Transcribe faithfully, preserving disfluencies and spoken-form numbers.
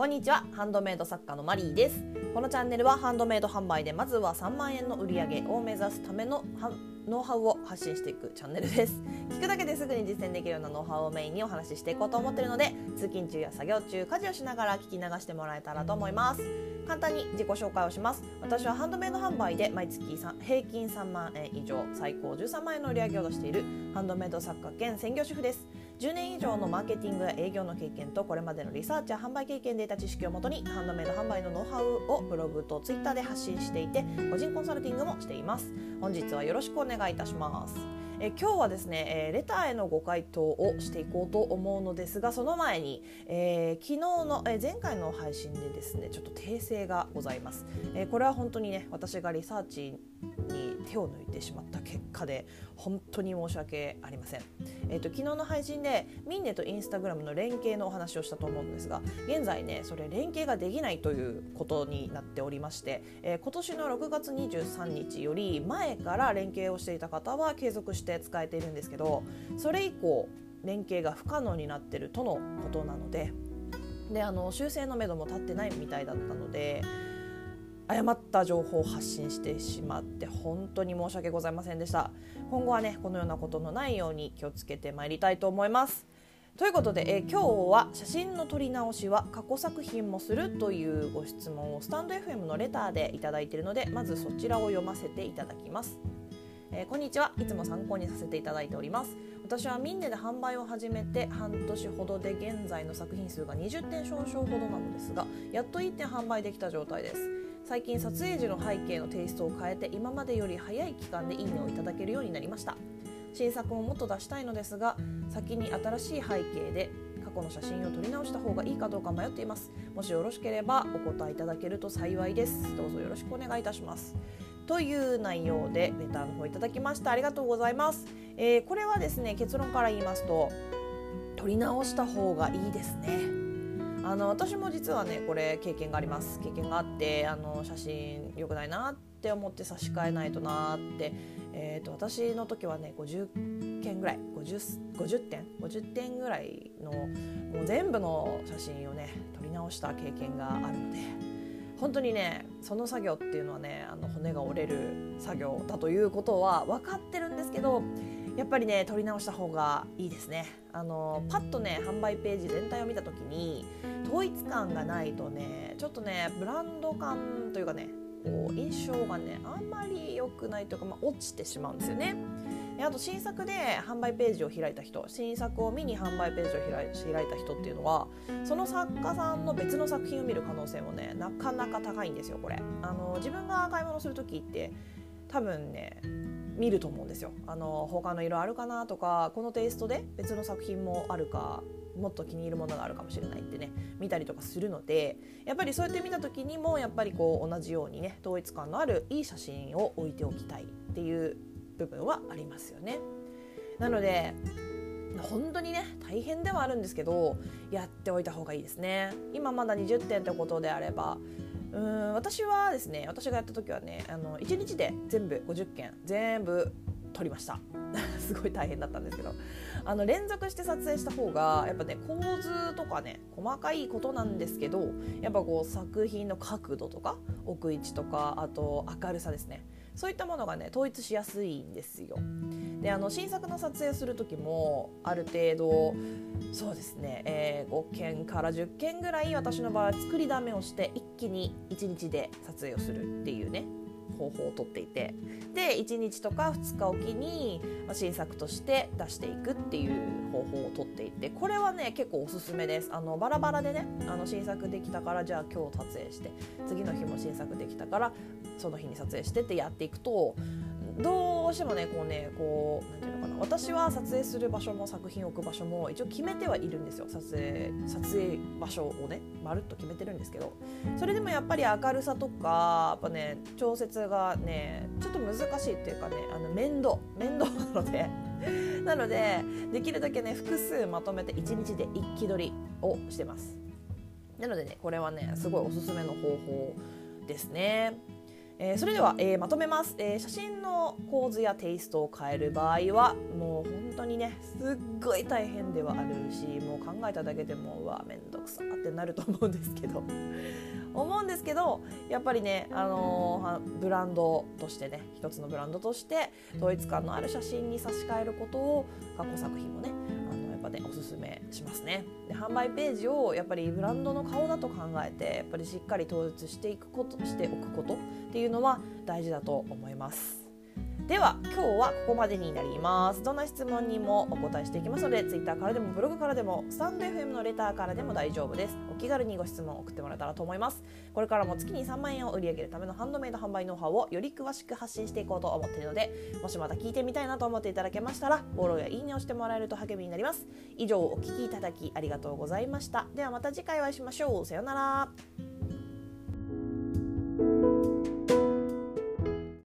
こんにちは、ハンドメイド作家のマリーです。このチャンネルはハンドメイド販売でまずはさんまんえんの売り上げを目指すためのノウハウを発信していくチャンネルです。聞くだけですぐに実践できるようなノウハウをメインにお話ししていこうと思っているので、通勤中や作業中、家事をしながら聞き流してもらえたらと思います。簡単に自己紹介をします。私はハンドメイド販売で毎月平均さんまんえん以上、最高じゅうさんまんえんの売り上げを出しているハンドメイド作家兼専業主婦です。じゅうねん以上のマーケティングや営業の経験と、これまでのリサーチや販売経験で得た知識をもとに、ハンドメイド販売のノウハウをブログとツイッターで発信していて、個人コンサルティングもしています。本日はよろしくお願いいたします。え今日はですね、えー、レターへのご回答をしていこうと思うのですが、その前に、えー、昨日の、えー、前回の配信でですね、ちょっと訂正がございます。えー、これは本当にね、私がリサーチに手を抜いてしまった結果で本当に申し訳ありません。えーと、昨日の配信でミンネとインスタグラムの連携のお話をしたと思うんですが、現在ね、それ連携ができないということになっておりまして、えー、今年のろくがつにじゅうさんにちより前から連携をしていた方は継続して使えているんですけど、それ以降連携が不可能になっているとのことなので、であの修正のめども立ってないみたいだったので、誤った情報を発信してしまって本当に申し訳ございませんでした。今後はね、このようなことのないように気をつけてまいりたいと思います。ということで、え今日は写真の撮り直しは過去作品もするというご質問をスタンド エフエム のレターでいただいているので、まずそちらを読ませていただきます。えー、こんにちは。いつも参考にさせていただいております。私はミンネで販売を始めて半年ほどで、現在の作品数がにじゅってん少々ほどなのですが、やっといってん販売できた状態です。最近撮影時の背景のテイストを変えて、今までより早い期間でいいねをいただけるようになりました。新作ももっと出したいのですが、先に新しい背景で過去の写真を撮り直した方がいいかどうか迷っています。もしよろしければお答えいただけると幸いです。どうぞよろしくお願いいたします、という内容でレターの方いただきました。ありがとうございます。えー、これはですね、結論から言いますと、撮り直した方がいいですね。あの私も実はね、これ経験があります。経験があって、あの写真良くないなって思って差し替えないとなって、えー、と私の時はね、ごじゅっけんぐらい、50点ごじゅってんぐらいのもう全部の写真をね、撮り直した経験があるので、本当にね、その作業っていうのはね、あの骨が折れる作業だということは分かってるんですけど、やっぱりね、撮り直した方がいいですね。あのパッとね、販売ページ全体を見た時に統一感がないとね、ちょっとね、ブランド感というかね、こう印象がね、あんまり良くないというか、まあ、落ちてしまうんですよね。あと新作で販売ページを開いた人、新作を見に販売ページを開い、開いた人っていうのは、その作家さんの別の作品を見る可能性もね、なかなか高いんですよ。これあの自分が買い物する時って多分ね、見ると思うんですよ。あの他の色あるかなとか、このテイストで別の作品もあるか、もっと気に入るものがあるかもしれないってね、見たりとかするので、やっぱりそうやって見た時にもやっぱりこう同じようにね、統一感のあるいい写真を置いておきたいっていう部分はありますよね。なので本当にね、大変ではあるんですけど、やっておいた方がいいですね。今まだにじゅってんってことであれば、うーん私はですね、私がやった時はね、あのいちにちで全部ごじゅっけん全部撮りましたすごい大変だったんですけど、あの連続して撮影した方がやっぱね、構図とかね、細かいことなんですけど、やっぱこう作品の角度とか奥位置とか、あと明るさですね、そういったものがね、統一しやすいんですよ。であの新作の撮影する時もある程度、そうですね、えー、ごけんからじゅっけんぐらい、私の場合は作りだめをして一気にいちにちで撮影をするっていうね、方法をとっていて、でいちにちとかふつかおきに新作として出していくっていう方法をとっていて、これはね、結構おすすめです。あのバラバラでね、あの新作できたから、じゃあ今日撮影して、次の日も新作できたからその日に撮影してってやっていくと、どうしてもね、こうね、こうなんていうのかな、私は撮影する場所も作品を置く場所も一応決めてはいるんですよ。撮影撮影場所をね、まるっと決めてるんですけど、それでもやっぱり明るさとか、やっぱね、調節がね、ちょっと難しいっていうかね、あの面倒面倒なのでなのでできるだけね、複数まとめていちにちで一気撮りをしてます。なのでね、これはね、すごいおすすめの方法ですね。えー、それでは、えー、まとめます、えー、写真の構図やテイストを変える場合はもう本当にねすっごい大変ではあるし、もう考えただけでもうわめんどくさってなると思うんですけど思うんですけどやっぱりね、あのー、ブランドとしてね、一つのブランドとして統一感のある写真に差し替えることを過去作品もね、あのやっぱねおすすめしますね。で、販売ページをやっぱりブランドの顔だと考えてやっぱりしっかり統一していくことしておくことっていうのは大事だと思います。では今日はここまでになります。どんな質問にもお答えしていきますので、 Twitter からでもブログからでもスタンド エフエム のレターからでも大丈夫です。お気軽にご質問を送ってもらえたらと思います。これからも月にさんまんえんを売り上げるためのハンドメイド販売ノウハウをより詳しく発信していこうと思っているので、もしまた聞いてみたいなと思っていただけましたらフォローやいいねをしてもらえると励みになります。以上、お聞きいただきありがとうございました。ではまた次回お会いしましょう。さようなら。